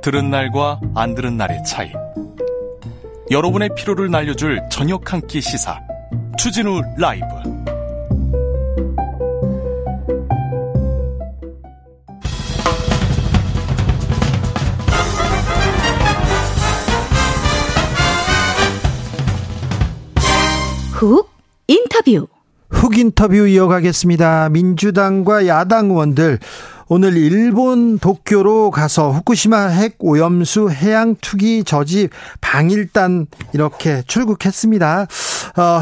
들은 날과 안 들은 날의 차이. 여러분의 피로를 날려줄 저녁 한 끼 시사 주진우 라이브. 훅 인터뷰. 훅 인터뷰 이어가겠습니다. 민주당과 야당 의원들 오늘 일본 도쿄로 가서 후쿠시마 핵 오염수 해양 투기 저지 방일단 이렇게 출국했습니다.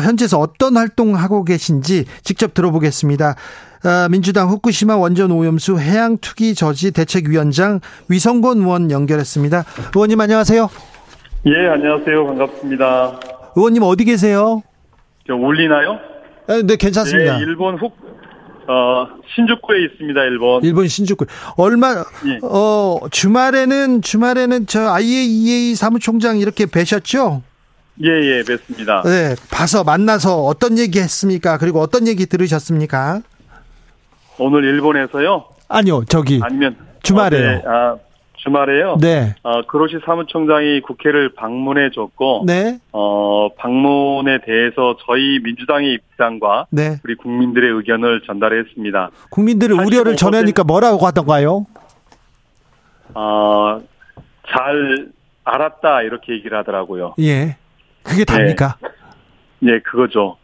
현지에서 어떤 활동하고 계신지 직접 들어보겠습니다. 민주당 후쿠시마 원전 오염수 해양 투기 저지 대책위원장 위성곤 의원 연결했습니다. 의원님 안녕하세요. 예, 안녕하세요. 반갑습니다. 의원님 어디 계세요? 저 올리나요? 네, 괜찮습니다. 네, 일본 신주쿠에 있습니다. 일본 신주쿠. 예. 주말에는 저 IAEA 사무총장 이렇게 뵈셨죠? 예, 뵀습니다. 네, 봐서 만나서 어떤 얘기 했습니까? 그리고 어떤 얘기 들으셨습니까? 오늘 일본에서요? 아니요, 아니면 주말에요. 네, 주말에요. 네. 그로시 사무총장이 국회를 방문해 줬고, 네. 방문에 대해서 저희 민주당의 입장과 네. 우리 국민들의 의견을 전달했습니다. 국민들의 우려를 전하니까 뭐라고 하던가요? 잘 알았다 이렇게 얘기를 하더라고요. 예. 그게 답니까? 예, 예, 그거죠.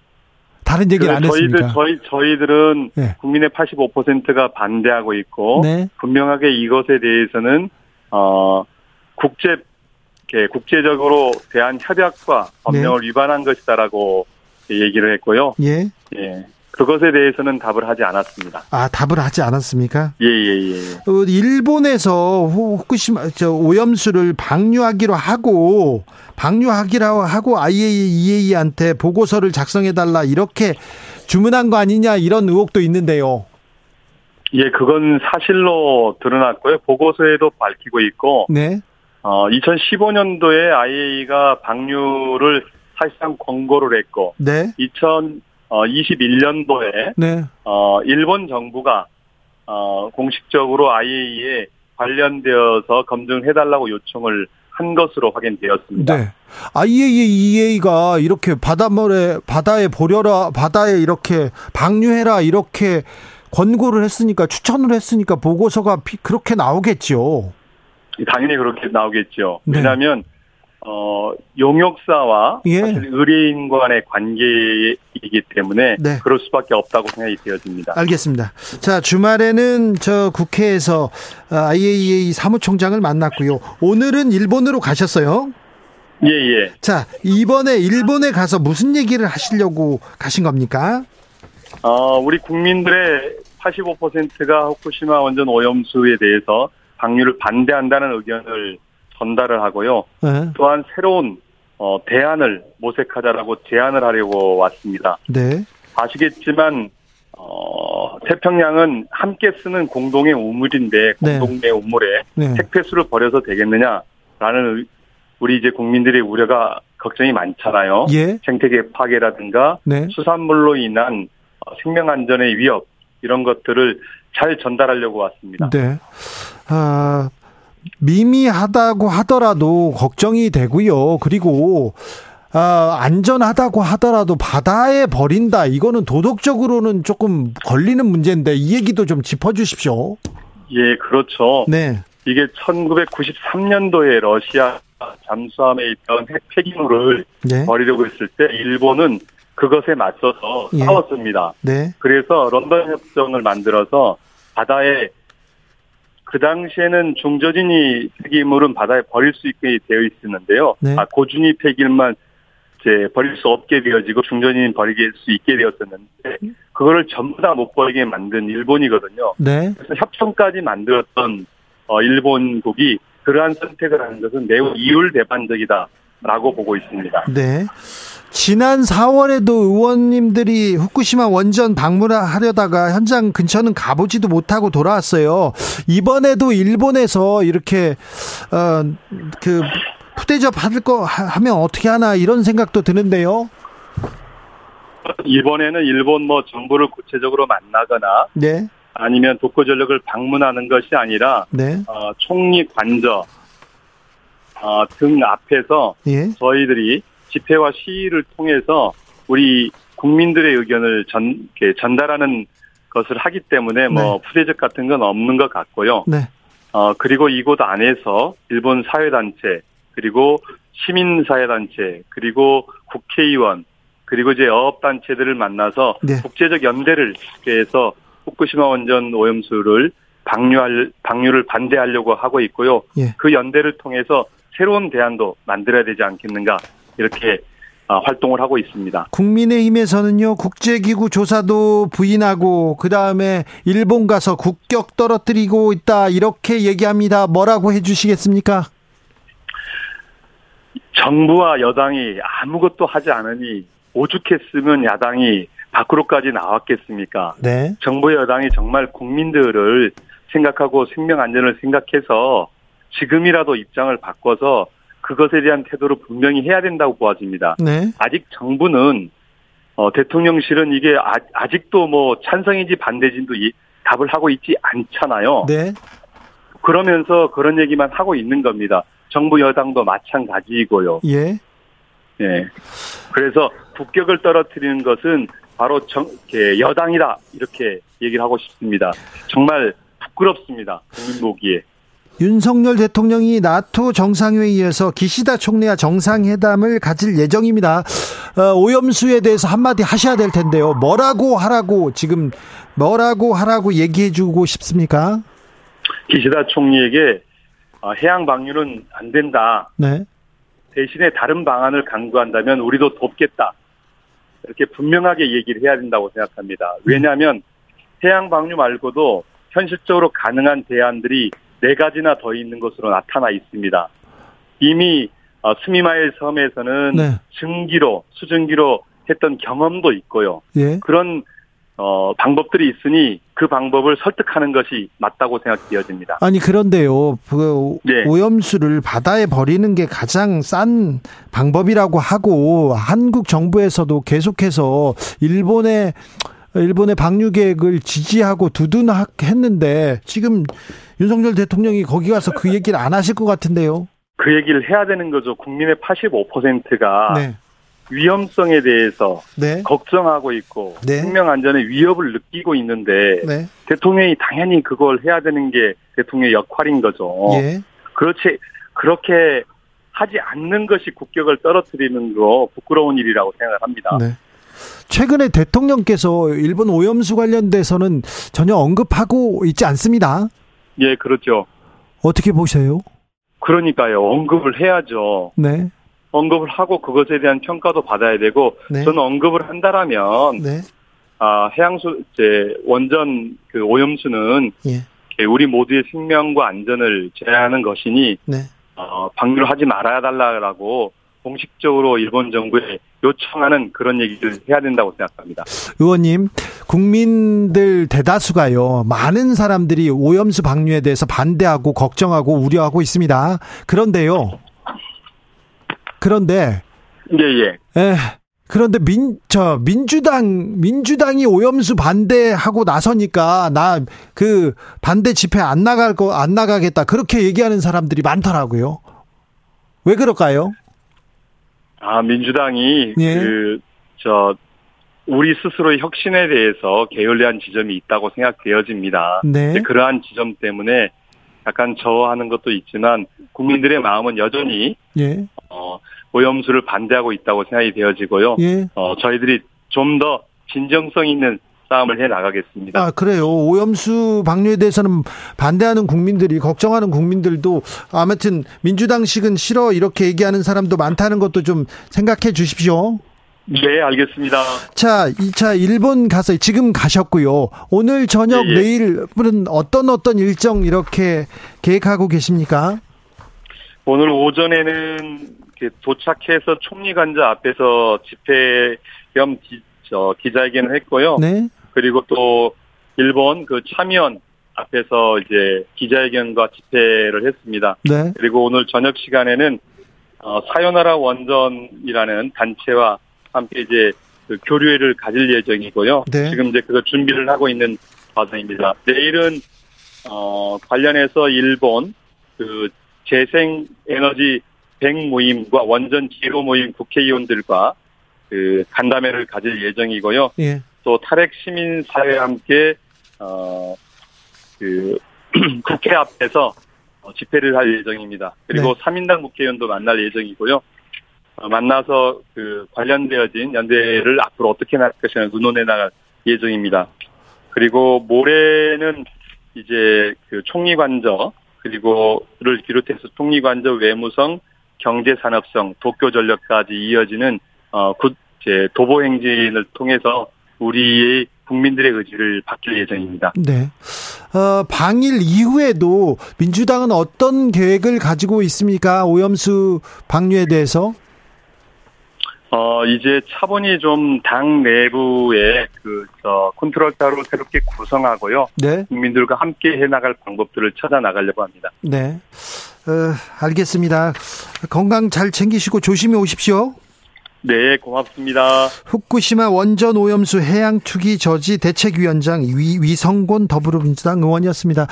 다른 얘기를 안 했습니까? 저희들은 예. 국민의 85%가 반대하고 있고 네. 분명하게 이것에 대해서는 국제적으로 대한 협약과 법령을 네. 위반한 것이다라고 얘기를 했고요. 예. 예. 그것에 대해서는 답을 하지 않았습니다. 아, 답을 하지 않았습니까? 예. 일본에서 후쿠시마 오염수를 방류하기로 하고 IAEA한테 보고서를 작성해 달라 이렇게 주문한 거 아니냐 이런 의혹도 있는데요. 예, 그건 사실로 드러났고요. 보고서에도 밝히고 있고. 네. 2015년도에 IAEA가 방류를 사실상 권고를 했고. 네. 21년도에 네. 일본 정부가 공식적으로 IAEA에 관련되어서 검증해달라고 요청을 한 것으로 확인되었습니다. 네. IAEA가 이렇게 바다에 이렇게 방류해라 이렇게 권고를 했으니까 추천을 했으니까 보고서가 그렇게 나오겠죠. 당연히 그렇게 나오겠죠. 네. 왜냐하면 용역사와 예. 사실 의뢰인 간의 관계이기 때문에 네. 그럴 수밖에 없다고 생각이 되어집니다. 알겠습니다. 자, 주말에는 저 국회에서 IAEA 사무총장을 만났고요. 오늘은 일본으로 가셨어요? 예. 자, 이번에 일본에 가서 무슨 얘기를 하시려고 가신 겁니까? 우리 국민들의 85%가 후쿠시마 원전 오염수에 대해서 방류를 반대한다는 의견을 전달을 하고요. 네. 또한 새로운 대안을 모색하자라고 제안을 하려고 왔습니다. 네. 아시겠지만 태평양은 함께 쓰는 공동의 우물인데 공동의 우물에 네. 핵폐수를 버려서 되겠느냐라는 우리 이제 국민들의 우려가 걱정이 많잖아요. 예. 생태계 파괴라든가 네. 수산물로 인한 생명 안전의 위협 이런 것들을 잘 전달하려고 왔습니다. 네. 미미하다고 하더라도 걱정이 되고요. 그리고 안전하다고 하더라도 바다에 버린다. 이거는 도덕적으로는 조금 걸리는 문제인데 이 얘기도 좀 짚어주십시오. 예, 그렇죠. 네. 이게 1993년도에 러시아 잠수함에 있던 핵 폐기물을 네. 버리려고 했을 때 일본은 그것에 맞서서 예. 싸웠습니다. 네. 그래서 런던 협정을 만들어서 바다에 그 당시에는 중저진위 폐기물은 바다에 버릴 수 있게 되어 있었는데요. 네. 고준위 폐기물만 이제 버릴 수 없게 되어지고 중저진위는 버릴 수 있게 되었었는데 그거를 전부 다 못 버리게 만든 일본이거든요. 네. 그래서 협정까지 만들었던 일본국이 그러한 선택을 하는 것은 매우 이율배반적이다라고 보고 있습니다. 네. 지난 4월에도 의원님들이 후쿠시마 원전 방문하려다가 현장 근처는 가보지도 못하고 돌아왔어요. 이번에도 일본에서 이렇게 푸대접 할 거 하면 어떻게 하나 이런 생각도 드는데요. 이번에는 일본 정부를 구체적으로 만나거나 네. 아니면 도쿄전력을 방문하는 것이 아니라 네. 총리 관저 등 앞에서 예. 저희들이 집회와 시위를 통해서 우리 국민들의 의견을 전달하는 것을 하기 때문에 네. 푸대접 같은 건 없는 것 같고요. 네. 그리고 이곳 안에서 일본 사회단체 그리고 시민사회단체 그리고 국회의원 그리고 이제 어업단체들을 만나서 네. 국제적 연대를 해서 후쿠시마 원전 오염수를 방류를 반대하려고 하고 있고요. 예. 그 연대를 통해서 새로운 대안도 만들어야 되지 않겠는가 이렇게 활동을 하고 있습니다. 국민의힘에서는요. 국제기구 조사도 부인하고 그다음에 일본 가서 국격 떨어뜨리고 있다 이렇게 얘기합니다. 뭐라고 해주시겠습니까? 정부와 여당이 아무것도 하지 않으니 오죽했으면 야당이 밖으로까지 나왔겠습니까? 네. 정부 여당이 정말 국민들을 생각하고 생명안전을 생각해서 지금이라도 입장을 바꿔서 그것에 대한 태도를 분명히 해야 된다고 보아집니다. 네. 아직 정부는 대통령실은 이게 아직도 찬성인지 반대인지 답을 하고 있지 않잖아요. 네. 그러면서 그런 얘기만 하고 있는 겁니다. 정부 여당도 마찬가지이고요. 예. 네. 그래서 국격을 떨어뜨리는 것은 바로 여당이다 이렇게 얘기를 하고 싶습니다. 정말 부끄럽습니다. 국민 보기에. 윤석열 대통령이 나토 정상회의에서 기시다 총리와 정상회담을 가질 예정입니다. 오염수에 대해서 한마디 하셔야 될 텐데요. 뭐라고 하라고 얘기해 주고 싶습니까? 기시다 총리에게 해양 방류는 안 된다. 네. 대신에 다른 방안을 강구한다면 우리도 돕겠다. 이렇게 분명하게 얘기를 해야 된다고 생각합니다. 왜냐하면 해양 방류 말고도 현실적으로 가능한 대안들이 4가지나 더 있는 것으로 나타나 있습니다. 이미 스미마의 섬에서는 네. 수증기로 했던 경험도 있고요. 예. 그런 방법들이 있으니 그 방법을 설득하는 것이 맞다고 생각되어집니다. 아니 그런데요. 네. 오염수를 바다에 버리는 게 가장 싼 방법이라고 하고 한국 정부에서도 계속해서 일본의 방류 계획을 지지하고 두둔했는데 지금 윤석열 대통령이 거기 가서 그 얘기를 안 하실 것 같은데요. 그 얘기를 해야 되는 거죠. 국민의 85%가. 네. 위험성에 대해서 네. 걱정하고 있고 네. 생명안전에 위협을 느끼고 있는데 네. 대통령이 당연히 그걸 해야 되는 게 대통령의 역할인 거죠. 예. 그렇게 하지 않는 것이 국격을 떨어뜨리는 거 부끄러운 일이라고 생각합니다. 네. 최근에 대통령께서 일본 오염수 관련돼서는 전혀 언급하고 있지 않습니다. 예, 그렇죠. 어떻게 보세요? 그러니까요. 언급을 해야죠. 네. 언급을 하고 그것에 대한 평가도 받아야 되고 네. 저는 언급을 한다라면 네. 원전 오염수는 예. 우리 모두의 생명과 안전을 제한하는 것이니 네. 방류를 하지 말아야 달라고 공식적으로 일본 정부에 요청하는 그런 얘기를 해야 된다고 생각합니다. 의원님, 국민들 대다수가요. 많은 사람들이 오염수 방류에 대해서 반대하고 걱정하고 우려하고 있습니다. 그런데 예예. 예. 그런데 민주당이 오염수 반대하고 나서니까 나 그 반대 집회 안 나가겠다 그렇게 얘기하는 사람들이 많더라고요. 왜 그럴까요? 민주당이 예. 우리 스스로의 혁신에 대해서 게을리한 지점이 있다고 생각되어집니다. 네. 그러한 지점 때문에 약간 저하는 것도 있지만 국민들의 마음은 여전히 예. 오염수를 반대하고 있다고 생각이 되어지고요. 예. 저희들이 좀 더 진정성 있는 싸움을 해나가겠습니다. 아 그래요. 오염수 방류에 대해서는 반대하는 국민들이 걱정하는 국민들도 아무튼 민주당식은 싫어 이렇게 얘기하는 사람도 많다는 것도 좀 생각해 주십시오. 네, 알겠습니다. 자, 2차 일본 가서 지금 가셨고요. 오늘 저녁 예, 예. 내일은 어떤 일정 이렇게 계획하고 계십니까? 오늘 오전에는 도착해서 총리 관저 앞에서 집회 겸 기자회견을 했고요. 네. 그리고 또 일본 그 참의원 앞에서 이제 기자회견과 집회를 했습니다. 네. 그리고 오늘 저녁 시간에는 사요나라 원전이라는 단체와 함께 이제 그 교류회를 가질 예정이고요. 네. 지금 이제 그거 준비를 하고 있는 과정입니다. 내일은 관련해서 일본 그 재생 에너지 100 모임과 원전 제로 모임 국회의원들과 그 간담회를 가질 예정이고요. 예. 또 탈핵 시민 사회와 함께 그 국회 앞에서 집회를 할 예정입니다. 그리고 네. 3인당 국회의원도 만날 예정이고요. 만나서 그 관련되어진 연대를 앞으로 어떻게 나갈 것이냐 논의해 나갈 예정입니다. 그리고 모레는 이제 그 총리 관저 그리고를 비롯해서 총리 관저 외무성 경제 산업성 도쿄 전력까지 이어지는 도보 행진을 통해서 우리의 국민들의 의지를 바뀔 예정입니다. 네. 방일 이후에도 민주당은 어떤 계획을 가지고 있습니까? 오염수 방류에 대해서? 이제 차분히 좀 당 내부에 컨트롤타로 새롭게 구성하고요. 네. 국민들과 함께 해나갈 방법들을 찾아 나가려고 합니다. 네. 알겠습니다. 건강 잘 챙기시고 조심히 오십시오. 네, 고맙습니다. 후쿠시마 원전 오염수 해양 투기 저지 대책위원장 위성곤 더불어민주당 의원이었습니다.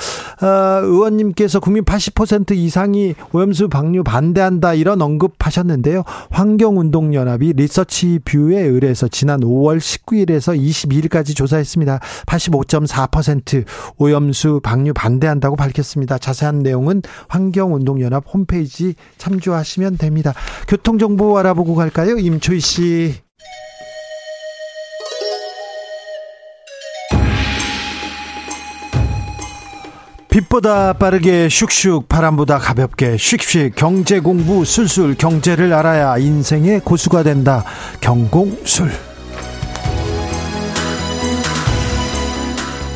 의원님께서 국민 80% 이상이 오염수 방류 반대한다 이런 언급하셨는데요. 환경운동연합이 리서치뷰에 의뢰해서 지난 5월 19일에서 22일까지 조사했습니다. 85.4% 오염수 방류 반대한다고 밝혔습니다. 자세한 내용은 환경운동연합 홈페이지 참조하시면 됩니다. 교통정보 알아보고 갈까요? 초희 씨. 빛보다 빠르게 슉슉 바람보다 가볍게 슉슉 경제 공부 술술 경제를 알아야 인생의 고수가 된다. 경공술.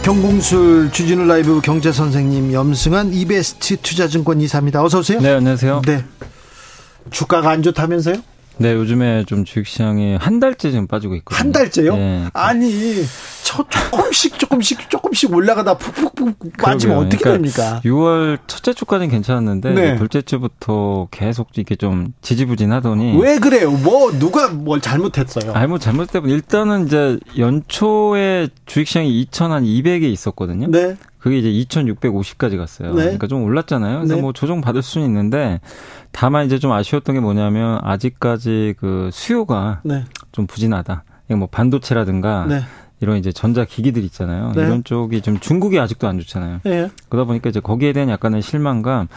경공술 주진우 라이브 경제 선생님 염승환 이베스트투자증권 이사입니다. 어서 오세요. 네, 안녕하세요. 네. 주가가 안 좋다면서요? 네, 요즘에 좀 주식시장이 한 달째 지금 빠지고 있거든요. 한 달째요? 네. 아니, 조금씩 올라가다 푹푹푹 빠지면 어떻게 됩니까? 6월 첫째 주까지는 괜찮았는데 네. 둘째 주부터 계속 이렇게 좀 지지부진하더니 왜 그래요? 누가 뭘 잘못했어요? 잘못했다면 일단은 이제 연초에 주식시장이 2,200에 있었거든요. 네. 그게 이제 2,650까지 갔어요. 네. 그러니까 좀 올랐잖아요. 그래서 네. 뭐 조정 받을 수는 있는데 다만 이제 좀 아쉬웠던 게 뭐냐면 아직까지 그 수요가 네. 좀 부진하다. 뭐 반도체라든가 네. 이런 이제 전자 기기들 있잖아요. 네. 이런 쪽이 좀 중국이 아직도 안 좋잖아요. 네. 그러다 보니까 이제 거기에 대한 약간의 실망감.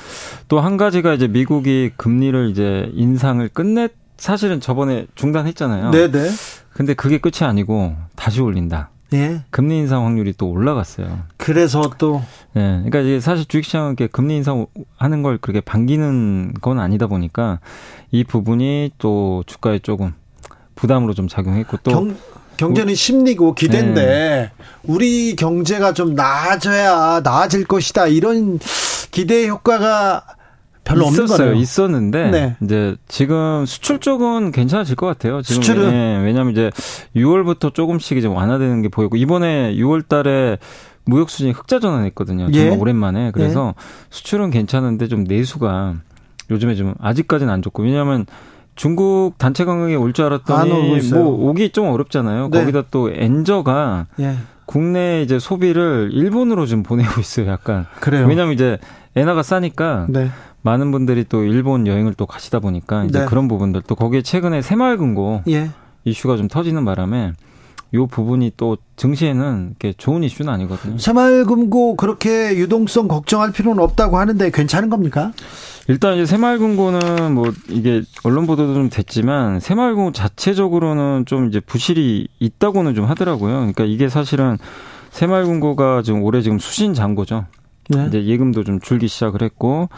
또 한 가지가 이제 미국이 금리를 이제 인상을 사실은 저번에 중단했잖아요. 네네. 근데 그게 끝이 아니고 다시 올린다. 예. 금리 인상 확률이 또 올라갔어요. 그래서 또. 예. 그러니까 이제 사실 주식시장은 이렇게 금리 인상하는 걸 그렇게 반기는 건 아니다 보니까 이 부분이 또 주가에 조금 부담으로 좀 작용했고 또. 경제는 심리고 기대인데 네. 우리 경제가 좀 나아질 것이다. 이런 기대 효과가 별로 없는 거예요. 있었는데 네. 이제 지금 수출 쪽은 괜찮아질 것 같아요. 지금 수출은 예, 왜냐하면 이제 6월부터 조금씩 이제 완화되는 게 보이고 이번에 6월달에 무역 수지 흑자 전환했거든요. 정말 예. 오랜만에 그래서 예. 수출은 괜찮은데 좀 내수가 요즘에 좀 아직까지는 안 좋고 왜냐하면 중국 단체 관광에 올 줄 알았더니 뭐 오기 좀 어렵잖아요. 네. 거기다 또 엔저가 예. 국내 이제 소비를 일본으로 좀 보내고 있어요. 약간 그래요. 왜냐하면 이제 엔화가 싸니까. 네. 많은 분들이 또 일본 여행을 또 가시다 보니까 이제 네. 그런 부분들 또 거기에 최근에 새마을금고 예. 이슈가 좀 터지는 바람에 이 부분이 또 증시에는 이렇게 좋은 이슈는 아니거든요. 새마을금고 그렇게 유동성 걱정할 필요는 없다고 하는데 괜찮은 겁니까? 일단 이제 새마을금고는 뭐 이게 언론 보도도 좀 됐지만 새마을금고 자체적으로는 좀 이제 부실이 있다고는 좀 하더라고요. 그러니까 이게 사실은 새마을금고가 지금 올해 지금 수신잔고죠. 네. 이제 예금도 좀 줄기 시작을 했고,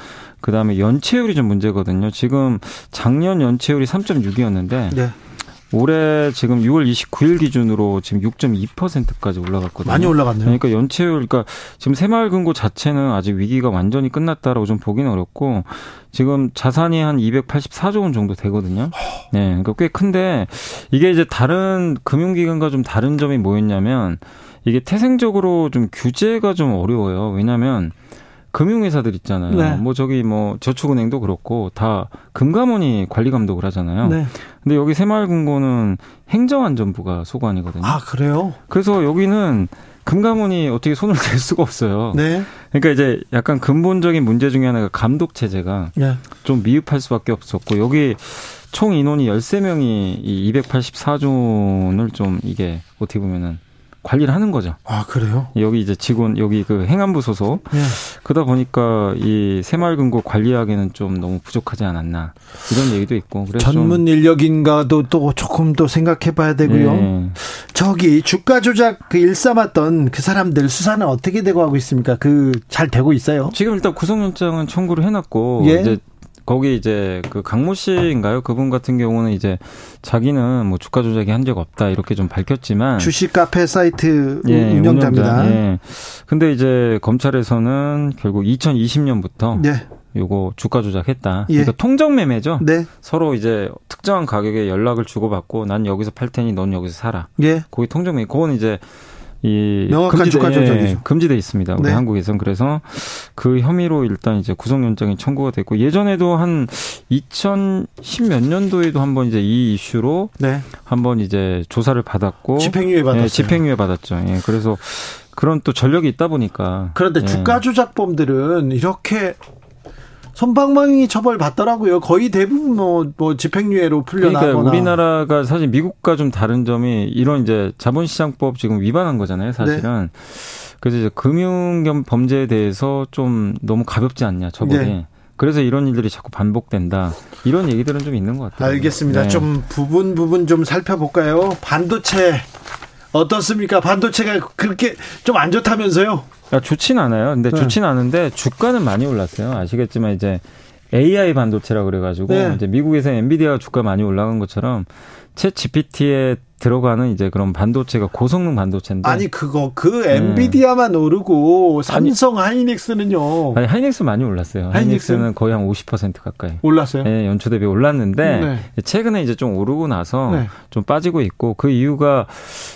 그 다음에 연체율이 좀 문제거든요. 지금 작년 연체율이 3.6이었는데, 네. 올해 지금 6월 29일 기준으로 지금 6.2%까지 올라갔거든요. 많이 올라갔네요. 그러니까 연체율, 그러니까 지금 새마을금고 자체는 아직 위기가 완전히 끝났다라고 좀 보기는 어렵고 지금 자산이 한 284조 원 정도 되거든요. 네, 그러니까 꽤 큰데 이게 이제 다른 금융기관과 좀 다른 점이 뭐였냐면 이게 태생적으로 좀 규제가 좀 어려워요. 왜냐하면 금융회사들 있잖아요. 네. 저축은행도 그렇고 다 금감원이 관리 감독을 하잖아요. 네. 근데 여기 새마을금고는 행정안전부가 소관이거든요. 아, 그래요? 그래서 여기는 금감원이 어떻게 손을 댈 수가 없어요. 네. 그러니까 이제 약간 근본적인 문제 중에 하나가 감독 체제가 네. 좀 미흡할 수밖에 없었고 여기 총 인원이 13명이 이 284조 원을 좀 이게 어떻게 보면은 관리를 하는 거죠. 아, 그래요? 여기 이제 직원, 여기 그 행안부 소속. 예. 그러다 보니까 이 새마을금고 관리하기에는 좀 너무 부족하지 않았나. 이런 얘기도 있고. 그래서 전문 인력인가도 또 조금 더 생각해 봐야 되고요. 예. 저기 주가 조작 그 일삼았던 그 사람들 수사는 어떻게 되고 하고 있습니까? 그 잘 되고 있어요? 지금 일단 구속영장은 청구를 해놨고. 예. 이제 거기 이제 그 강모 씨인가요? 그분 같은 경우는 이제 자기는 뭐 주가 조작이 한 적 없다 이렇게 좀 밝혔지만 주식 카페 사이트 예, 운영자입니다. 예. 근데 이제 검찰에서는 결국 2020년부터 예. 요거 주가 조작했다. 예. 그러니까 통정 매매죠. 네. 서로 이제 특정한 가격에 연락을 주고받고 난 여기서 팔 테니 넌 여기서 사라. 예. 거기 통정 매매. 그건 이제 이 명확한 주가 조작이죠. 금지돼 있습니다. 우리 네. 한국에서는 그래서 그 혐의로 일단 이제 구속영장이 청구가 됐고 예전에도 한 2010몇 년도에도 한번 이제 이 이슈로 네. 한번 이제 조사를 받았고 집행유예 받았어요. 예, 집행유예 받았죠. 예, 그래서 그런 또 전력이 있다 보니까 그런데 예. 주가 조작범들은 이렇게 솜방망이 처벌 받더라고요. 거의 대부분 뭐 집행유예로 풀려나거나. 그러니까 우리나라가 사실 미국과 좀 다른 점이 이런 이제 자본시장법 지금 위반한 거잖아요, 사실은. 네. 그래서 이제 금융 범죄에 대해서 좀 너무 가볍지 않냐, 처벌이. 네. 그래서 이런 일들이 자꾸 반복된다. 이런 얘기들은 좀 있는 것 같아요. 알겠습니다. 네. 좀 부분 좀 살펴볼까요? 반도체 어떻습니까? 반도체가 그렇게 좀 안 좋다면서요? 좋진 않아요. 근데 좋진 않은데 주가는 많이 올랐어요. 아시겠지만 이제 AI 반도체라 그래가지고 네. 이제 미국에서 엔비디아 주가 많이 올라간 것처럼 챗 GPT에 들어가는 이제 그런 반도체가 고성능 반도체인데 아니 그거 그 엔비디아만 오르고 삼성 하이닉스는요. 아니 하이닉스 많이 올랐어요. 하이닉스는 거의 한 50% 가까이 올랐어요. 네, 연초 대비 올랐는데 네. 최근에 이제 좀 오르고 나서 네. 좀 빠지고 있고 그 이유가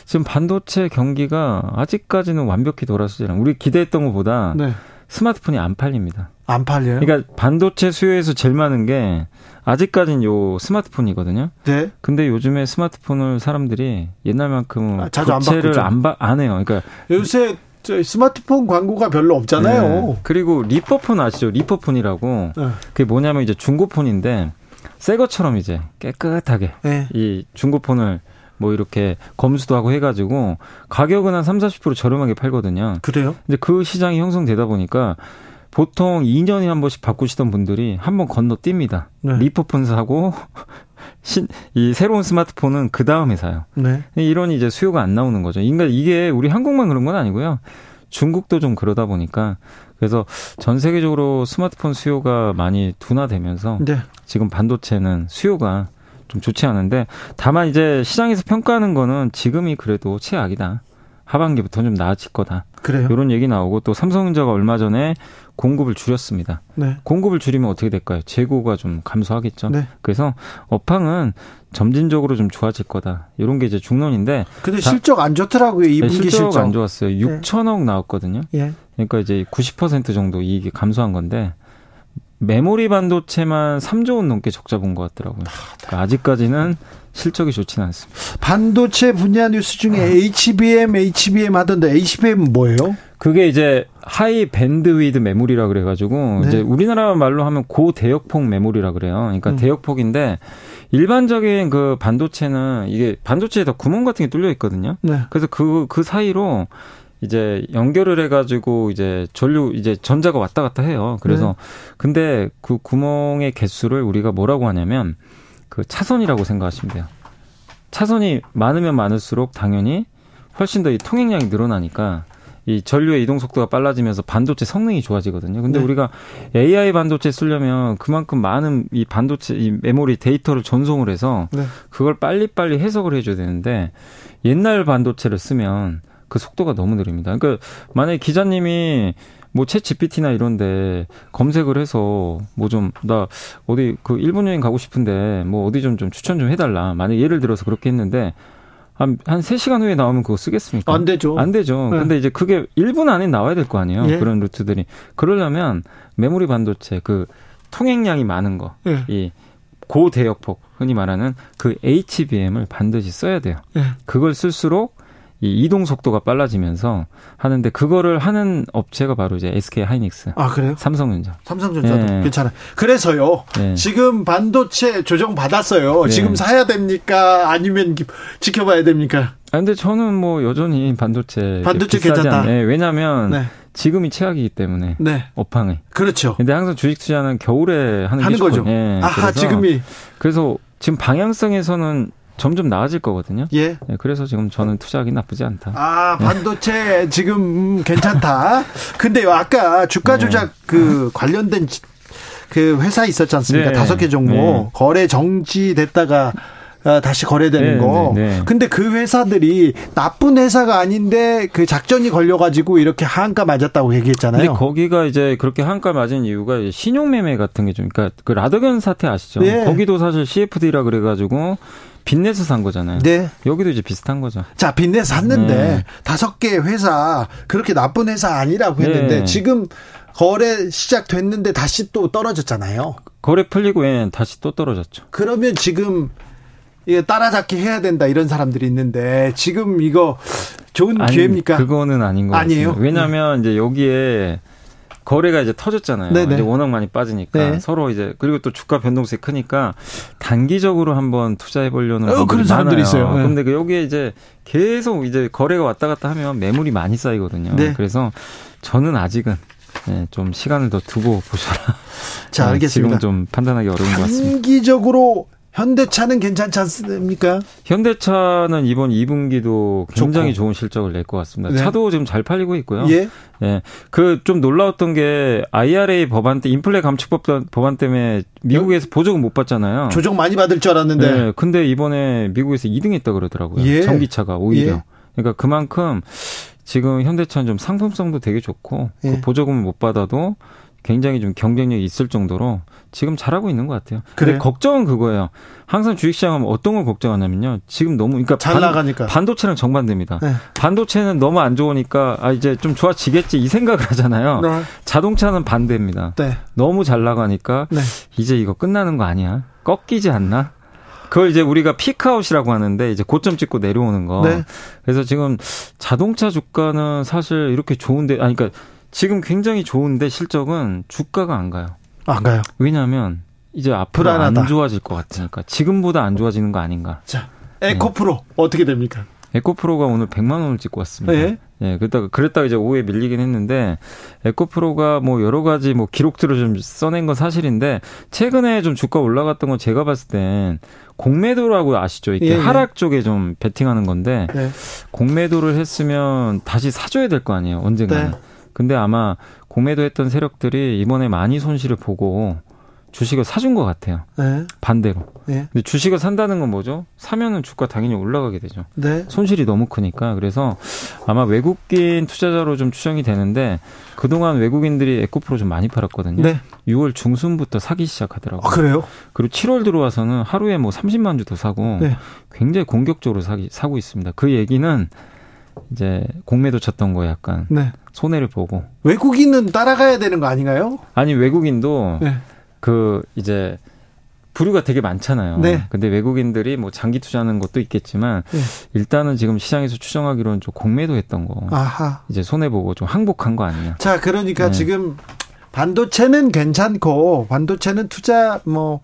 지금 반도체 경기가 아직까지는 완벽히 돌아서지 않아요. 우리 기대했던 것보다 네. 스마트폰이 안 팔립니다. 안 팔려요? 그러니까 반도체 수요에서 제일 많은 게 아직까지는 요 스마트폰이거든요. 네. 근데 요즘에 스마트폰을 사람들이 옛날만큼은 자주 교체를 안 해요. 그러니까 요새 스마트폰 광고가 별로 없잖아요. 네. 그리고 리퍼폰 아시죠? 리퍼폰이라고 네. 그게 뭐냐면 이제 중고폰인데 새 것처럼 이제 깨끗하게 네. 이 중고폰을 뭐 이렇게 검수도 하고 해가지고 가격은 한 30-40% 저렴하게 팔거든요. 그래요? 근데 그 시장이 형성되다 보니까. 보통 2년에 한 번씩 바꾸시던 분들이 한 번 건너뜁니다. 네. 리퍼폰 사고 이 새로운 스마트폰은 그 다음에 사요. 네. 이런 이제 수요가 안 나오는 거죠. 그러니까 이게 우리 한국만 그런 건 아니고요. 중국도 좀 그러다 보니까 그래서 전 세계적으로 스마트폰 수요가 많이 둔화되면서 네. 지금 반도체는 수요가 좀 좋지 않은데 다만 이제 시장에서 평가하는 거는 지금이 그래도 최악이다. 하반기부터는 좀 나아질 거다. 그래요? 이런 얘기 나오고 또 삼성전자가 얼마 전에 공급을 줄였습니다. 네. 공급을 줄이면 어떻게 될까요? 재고가 좀 감소하겠죠. 네. 그래서 업황은 점진적으로 좀 좋아질 거다. 이런 게 이제 중론인데. 근데 실적 안 좋더라고요. 2분기 실적. 네, 실적 안 좋았어요. 6천억 네. 나왔거든요. 예. 그러니까 이제 90% 정도 이익이 감소한 건데 메모리 반도체만 3조 원 넘게 적자 본 것 같더라고요. 그러니까 아직까지는. 실적이 좋지는 않습니다. 반도체 분야 뉴스 중에 HBM 하던데 HBM은 뭐예요? 그게 이제 하이 밴드위드 메모리라 그래가지고 네. 이제 우리나라 말로 하면 고대역폭 메모리라 그래요. 그러니까 대역폭인데 일반적인 그 반도체는 이게 반도체에 다 구멍 같은 게 뚫려 있거든요. 네. 그래서 그 사이로 이제 연결을 해가지고 이제 전자가 왔다 갔다 해요. 그래서 네. 근데 그 구멍의 개수를 우리가 뭐라고 하냐면 그 차선이라고 생각하시면 돼요. 차선이 많으면 많을수록 당연히 훨씬 더 이 통행량이 늘어나니까 이 전류의 이동 속도가 빨라지면서 반도체 성능이 좋아지거든요. 근데 네. 우리가 AI 반도체 쓰려면 그만큼 많은 이 반도체 이 메모리 데이터를 전송을 해서 네. 그걸 빨리빨리 해석을 해줘야 되는데 옛날 반도체를 쓰면 그 속도가 너무 느립니다. 그러니까 만약에 기자님이 뭐 챗 GPT나 이런데 검색을 해서 뭐 좀 나 어디 그 일본 여행 가고 싶은데 뭐 어디 좀 추천 좀 해달라. 만약 예를 들어서 그렇게 했는데 한 3시간 후에 나오면 그거 쓰겠습니까? 안 되죠. 안 되죠. 네. 근데 이제 그게 1분 안에 나와야 될 거 아니에요. 예? 그런 루트들이. 그러려면 메모리 반도체 그 통행량이 많은 거. 예. 이 고대역폭 흔히 말하는 그 HBM을 반드시 써야 돼요. 예. 그걸 쓸수록 이 이동 속도가 빨라지면서 하는데 그거를 하는 업체가 바로 이제 SK 하이닉스. 아, 그래요? 삼성전자. 삼성전자도 예. 괜찮아요. 그래서요. 예. 지금 반도체 조정 받았어요. 예. 지금 사야 됩니까? 아니면 지켜봐야 됩니까? 아, 근데 저는 뭐 여전히 반도체 괜찮다. 않아요. 왜냐면 네. 지금이 최악이기 때문에. 네. 업황이. 그렇죠. 근데 항상 주식 투자는 겨울에 하는 거죠. 예. 아하, 그래서 지금이. 그래서 지금 방향성에서는 점점 나아질 거거든요. 예. 네, 그래서 지금 저는 투자하기 나쁘지 않다. 아, 반도체 지금 괜찮다. 근데요, 아까 주가 조작 네. 그 관련된 그 회사 있었지 않습니까? 5개 종목 네. 거래 정지됐다가 다시 거래되는 네, 거. 네, 네. 근데 그 회사들이 나쁜 회사가 아닌데 그 작전이 걸려가지고 이렇게 하한가 맞았다고 얘기했잖아요. 근데 거기가 이제 그렇게 하한가 맞은 이유가 신용매매 같은 게 좀, 그러니까 그 라더견 사태 아시죠? 네. 거기도 사실 CFD라 그래가지고 빚내서 산 거잖아요. 네. 여기도 이제 비슷한 거죠. 자, 빚내서 샀는데 네. 5개 회사 그렇게 나쁜 회사 아니라고 했는데 네. 지금 거래 시작됐는데 다시 또 떨어졌잖아요. 거래 풀리고 다시 또 떨어졌죠. 그러면 지금 이게 따라잡기 해야 된다 이런 사람들이 있는데 지금 이거 좋은 기회입니까? 그거는 아닌 거 같아요. 아니에요. 왜냐하면 네. 이제 여기에 거래가 이제 터졌잖아요. 네네. 이제 워낙 많이 빠지니까 네. 서로 이제 그리고 또 주가 변동성이 크니까 단기적으로 한번 투자해 보려는 그런 사람들이 있어요. 네. 그런데 여기에 이제 계속 이제 거래가 왔다 갔다 하면 매물이 많이 쌓이거든요. 네. 그래서 저는 아직은 좀 시간을 더 두고 보셔라. 자, 알겠습니다. 지금은 좀 판단하기 어려운 것 같습니다. 단기적으로 현대차는 괜찮지 않습니까? 현대차는 이번 2분기도 굉장히 좋은 실적을 낼 것 같습니다. 네. 차도 지금 잘 팔리고 있고요. 예. 예. 그 좀 놀라웠던 게 IRA 법안 때 인플레 감축법 법안 때문에 미국에서 보조금 못 받잖아요. 조정 많이 받을 줄 알았는데. 예. 근데 이번에 미국에서 2등 했다 그러더라고요. 예. 전기차가 오히려. 예. 그러니까 그만큼 지금 현대차는 좀 상품성도 되게 좋고 예. 그 보조금을 못 받아도 굉장히 좀 경쟁력이 있을 정도로 지금 잘하고 있는 것 같아요. 근데 걱정은 그거예요. 항상 주식시장하면 어떤 걸 걱정하냐면요. 지금 너무 그러니까 잘 나가니까 반도체랑 정반대입니다. 네. 반도체는 너무 안 좋으니까 이제 좀 좋아지겠지 이 생각을 하잖아요. 네. 자동차는 반대입니다. 네. 너무 잘 나가니까 네. 이제 이거 끝나는 거 아니야? 꺾이지 않나? 그걸 이제 우리가 피크아웃이라고 하는데 이제 고점 찍고 내려오는 거. 네. 그래서 지금 자동차 주가는 사실 이렇게 좋은데 그러니까 지금 굉장히 좋은데 실적은 주가가 안 가요. 안 가요. 왜냐하면 이제 앞으로 불안하다. 안 좋아질 것 같으니까. 지금보다 안 좋아지는 거 아닌가. 자, 에코프로 어떻게 됩니까? 에코프로가 오늘 100만 원을 찍고 왔습니다. 예. 예, 그랬다가 이제 오후에 밀리긴 했는데 에코프로가 뭐 여러 가지 뭐 기록들을 좀 써낸 건 사실인데 최근에 좀 주가 올라갔던 건 제가 봤을 땐 공매도라고 아시죠? 이게 예, 하락 쪽에 좀 베팅하는 건데 예. 공매도를 했으면 다시 사줘야 될 거 아니에요. 언젠가는. 네. 근데 아마 공매도했던 세력들이 이번에 많이 손실을 보고 주식을 사준 것 같아요. 네. 반대로. 네. 근데 주식을 산다는 건 뭐죠? 사면은 주가 당연히 올라가게 되죠. 네. 손실이 너무 크니까. 그래서 아마 외국인 투자자로 좀 추정이 되는데 그동안 외국인들이 에코프로 좀 많이 팔았거든요. 네. 6월 중순부터 사기 시작하더라고요. 아, 그래요? 그리고 7월 들어와서는 하루에 뭐 30만 주도 사고 네. 굉장히 공격적으로 사고 있습니다. 그 얘기는 이제 공매도 쳤던 거에 약간 네. 손해를 보고 외국인은 따라가야 되는 거 아닌가요? 아니 외국인도 네. 그 이제 부류가 되게 많잖아요. 네. 근데 외국인들이 뭐 장기 투자하는 것도 있겠지만 네. 일단은 지금 시장에서 추정하기로는 좀 공매도했던 거 아하. 이제 손해 보고 좀 항복한 거 아니냐. 자, 그러니까 네. 지금 반도체는 괜찮고 반도체는 투자 뭐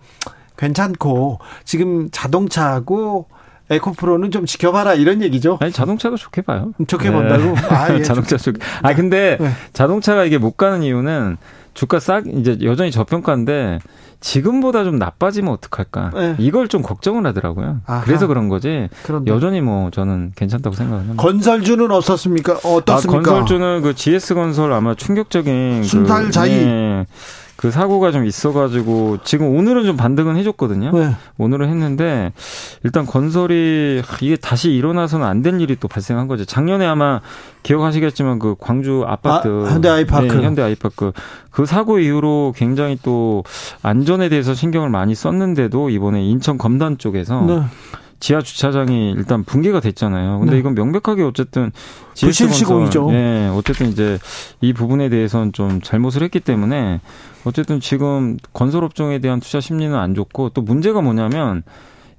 괜찮고 지금 자동차하고 에코프로는 좀 지켜봐라 이런 얘기죠. 아니 자동차도 좋게 봐요. 좋게 네. 본다고. 아, 예. 자동차 좋게. 아 근데 네. 자동차가 이게 못 가는 이유는 주가 싹 이제 여전히 저평가인데 지금보다 좀 나빠지면 어떡할까? 네. 이걸 좀 걱정을 하더라고요. 아하. 그래서 그런 거지. 그런데. 여전히 뭐 저는 괜찮다고 생각합니다. 건설주는 없었습니까? 어떻습니까? 아, 건설주는 그 GS 건설 아마 충격적인 순살 자이. 네. 그 사고가 좀 있어가지고 지금 오늘은 좀 반등은 해줬거든요. 네. 오늘은 했는데 일단 건설이 이게 다시 일어나서는 안 된 일이 또 발생한 거죠. 작년에 아마 기억하시겠지만 그 광주 아파트. 현대 아이파크. 네, 현대 아이파크. 그 사고 이후로 굉장히 또 안전에 대해서 신경을 많이 썼는데도 이번에 인천 검단 쪽에서. 네. 지하 주차장이 일단 붕괴가 됐잖아요. 근데 네. 이건 명백하게 어쨌든 부실시공이죠. 예, 어쨌든 이제 이 부분에 대해서는 좀 잘못을 했기 때문에 어쨌든 지금 건설업종에 대한 투자 심리는 안 좋고 또 문제가 뭐냐면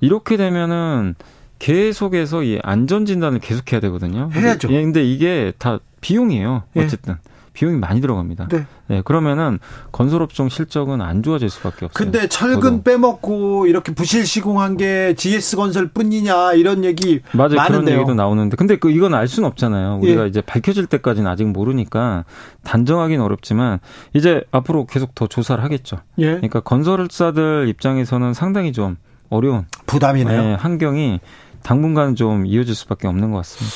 이렇게 되면은 계속해서 이 안전 진단을 계속해야 되거든요. 해야죠. 예, 근데 이게 다 비용이에요. 어쨌든. 예. 비용이 많이 들어갑니다. 네. 네, 그러면은 건설업종 실적은 안 좋아질 수밖에 없어요. 근데 철근 저도. 빼먹고 이렇게 부실 시공한 게 GS 건설뿐이냐 이런 얘기 맞아요. 많은데요. 그런 얘기도 나오는데, 근데 그 이건 알 수는 없잖아요. 우리가 예. 이제 밝혀질 때까지는 아직 모르니까 단정하긴 어렵지만 이제 앞으로 계속 더 조사를 하겠죠. 예. 그러니까 건설사들 입장에서는 상당히 좀 어려운 부담이네요. 네, 환경이. 당분간 좀 이어질 수밖에 없는 것 같습니다.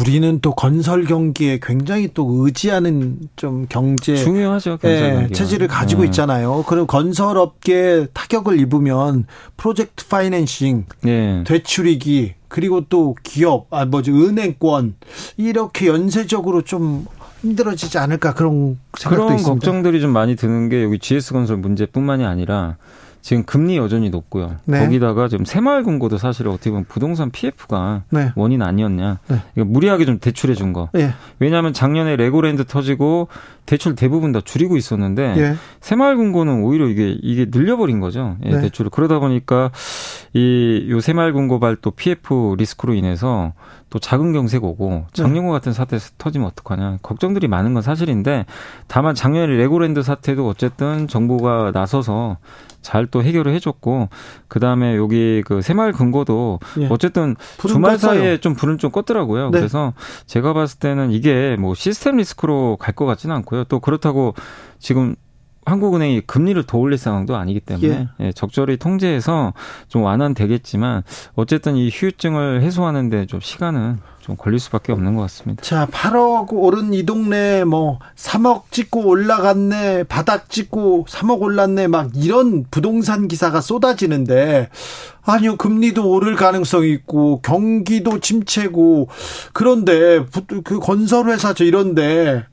우리는 또 건설 경기에 굉장히 또 의지하는 좀 경제 중요하죠. 예, 체질을 가지고 예. 있잖아요. 그럼 건설업계에 타격을 입으면 프로젝트 파이낸싱, 예. 되출이기 그리고 또 기업, 은행권 이렇게 연쇄적으로 좀 힘들어지지 않을까 그런 생각도 그런 있습니다. 그런 걱정들이 좀 많이 드는 게 여기 GS 건설 문제뿐만이 아니라. 지금 금리 여전히 높고요. 네. 거기다가 지금 새마을금고도 사실 어떻게 보면 부동산 PF가 네. 원인 아니었냐. 네. 그러니까 무리하게 좀 대출해 준 거. 네. 왜냐하면 작년에 레고랜드 터지고 대출 대부분 다 줄이고 있었는데 네. 새마을금고는 오히려 이게 늘려버린 거죠. 네. 대출을 그러다 보니까 요 새마을금고 발또 PF 리스크로 인해서 또 작은 경색 오고 작년과 같은 사태 터지면 어떡하냐. 걱정들이 많은 건 사실인데 다만 작년에 레고랜드 사태도 어쨌든 정부가 나서서 잘 또 해결을 해줬고 그다음에 여기 그 새마을 금고도 예. 어쨌든 주말 껐어요. 사이에 좀 불은 좀 껐더라고요. 네. 그래서 제가 봤을 때는 이게 뭐 시스템 리스크로 갈 것 같지는 않고요. 또 그렇다고 지금 한국은행이 금리를 더 올릴 상황도 아니기 때문에 예. 예, 적절히 통제해서 좀 완화되겠지만 어쨌든 이 후유증을 해소하는 데 좀 시간은 좀 걸릴 수밖에 없는 것 같습니다. 자, 8억 오른 이 동네 뭐 3억 찍고 올라갔네, 바닥 찍고 3억 올랐네 막 이런 부동산 기사가 쏟아지는데 아니요, 금리도 오를 가능성이 있고 경기도 침체고 그런데 그 건설회사죠 이런데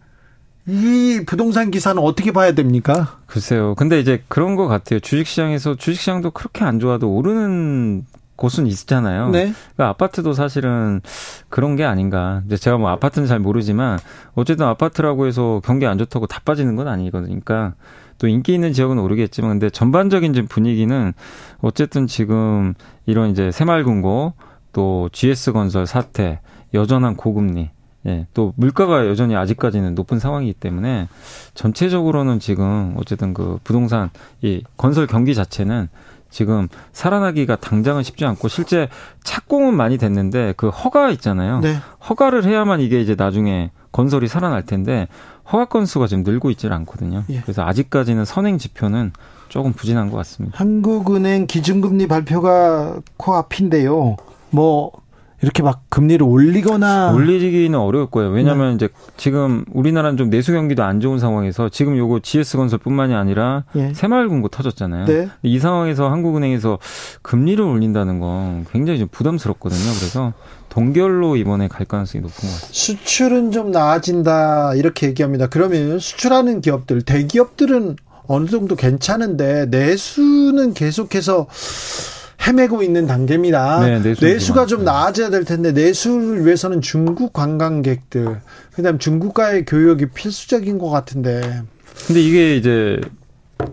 이 부동산 기사는 어떻게 봐야 됩니까? 글쎄요. 근데 이제 그런 것 같아요. 주식시장에서 주식시장도 그렇게 안 좋아도 오르는 곳은 있잖아요. 네. 그러니까 아파트도 사실은 그런 게 아닌가. 이제 제가 뭐 아파트는 잘 모르지만 어쨌든 아파트라고 해서 경기 안 좋다고 다 빠지는 건 아니거든요. 그러니까 또 인기 있는 지역은 오르겠지만 근데 전반적인 지금 분위기는 어쨌든 지금 이런 이제 새마을금고 또 GS 건설 사태 여전한 고금리. 예, 또 물가가 여전히 아직까지는 높은 상황이기 때문에 전체적으로는 지금 어쨌든 그 부동산 이 건설 경기 자체는 지금 살아나기가 당장은 쉽지 않고 실제 착공은 많이 됐는데 그 허가 있잖아요. 네. 허가를 해야만 이게 이제 나중에 건설이 살아날 텐데 허가 건수가 지금 늘고 있질 않거든요. 예. 그래서 아직까지는 선행 지표는 조금 부진한 것 같습니다. 한국은행 기준금리 발표가 코앞인데요. 이렇게 막 금리를 올리기는 어려울 거예요. 왜냐하면 네. 이제 지금 우리나라는 좀 내수 경기도 안 좋은 상황에서 지금 요거 GS 건설뿐만이 아니라 예. 새마을금고 터졌잖아요. 네. 이 상황에서 한국은행에서 금리를 올린다는 건 굉장히 좀 부담스럽거든요. 그래서 동결로 이번에 갈 가능성이 높은 것 같아요. 수출은 좀 나아진다 이렇게 얘기합니다. 그러면 수출하는 기업들, 대기업들은 어느 정도 괜찮은데 내수는 계속해서 헤매고 있는 단계입니다. 네, 내수가 좀 나아져야 될 텐데 내수를 위해서는 중국 관광객들, 그다음 중국과의 교역이 필수적인 것 같은데. 근데 이게 이제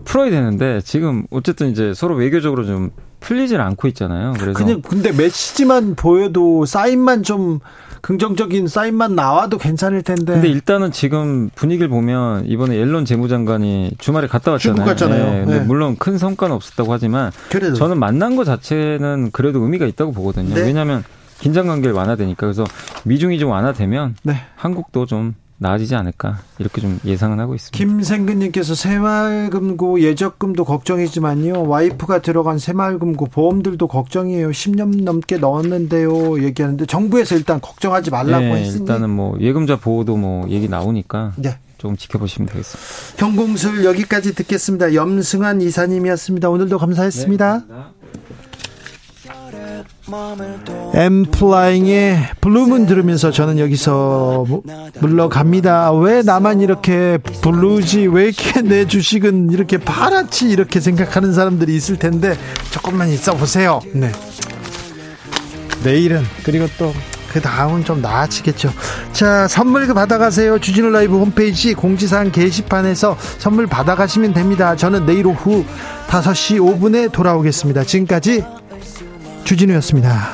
풀어야 되는데 지금 어쨌든 이제 서로 외교적으로 좀 풀리질 않고 있잖아요. 그래서 그냥 근데 메시지만 보여도 사인만 좀 긍정적인 사인만 나와도 괜찮을 텐데. 근데 일단은 지금 분위기를 보면 이번에 앨런 재무장관이 주말에 갔다 왔잖아요. 중국 갔잖아요. 네. 네. 물론 큰 성과는 없었다고 하지만 그래도. 저는 만난 것 자체는 그래도 의미가 있다고 보거든요. 네. 왜냐하면 긴장관계를 완화되니까. 그래서 미중이 좀 완화되면 네. 한국도 좀 나아지지 않을까 이렇게 좀 예상은 하고 있습니다. 김생근님께서 새마을금고 예적금도 걱정이지만요, 와이프가 들어간 새마을금고 보험들도 걱정이에요. 10년 넘게 넣었는데요 얘기하는데, 정부에서 일단 걱정하지 말라고 했으니 일단은 예금자 보호도 얘기 나오니까 조금 지켜보시면 되겠습니다. 경공술 여기까지 듣겠습니다. 염승환 이사님이었습니다. 오늘도 감사했습니다. 엠플라잉의 블루문 들으면서 저는 여기서 물러갑니다. 왜 나만 이렇게 블루지, 왜 이렇게 내 주식은 이렇게 파랗지, 이렇게 생각하는 사람들이 있을 텐데 조금만 있어 보세요. 네. 내일은 그리고 또 그 다음은 좀 나아지겠죠. 자, 선물 받아가세요. 주진우 라이브 홈페이지 공지사항 게시판에서 선물 받아가시면 됩니다. 저는 내일 오후 5시 5분에 돌아오겠습니다. 지금까지 주진우였습니다.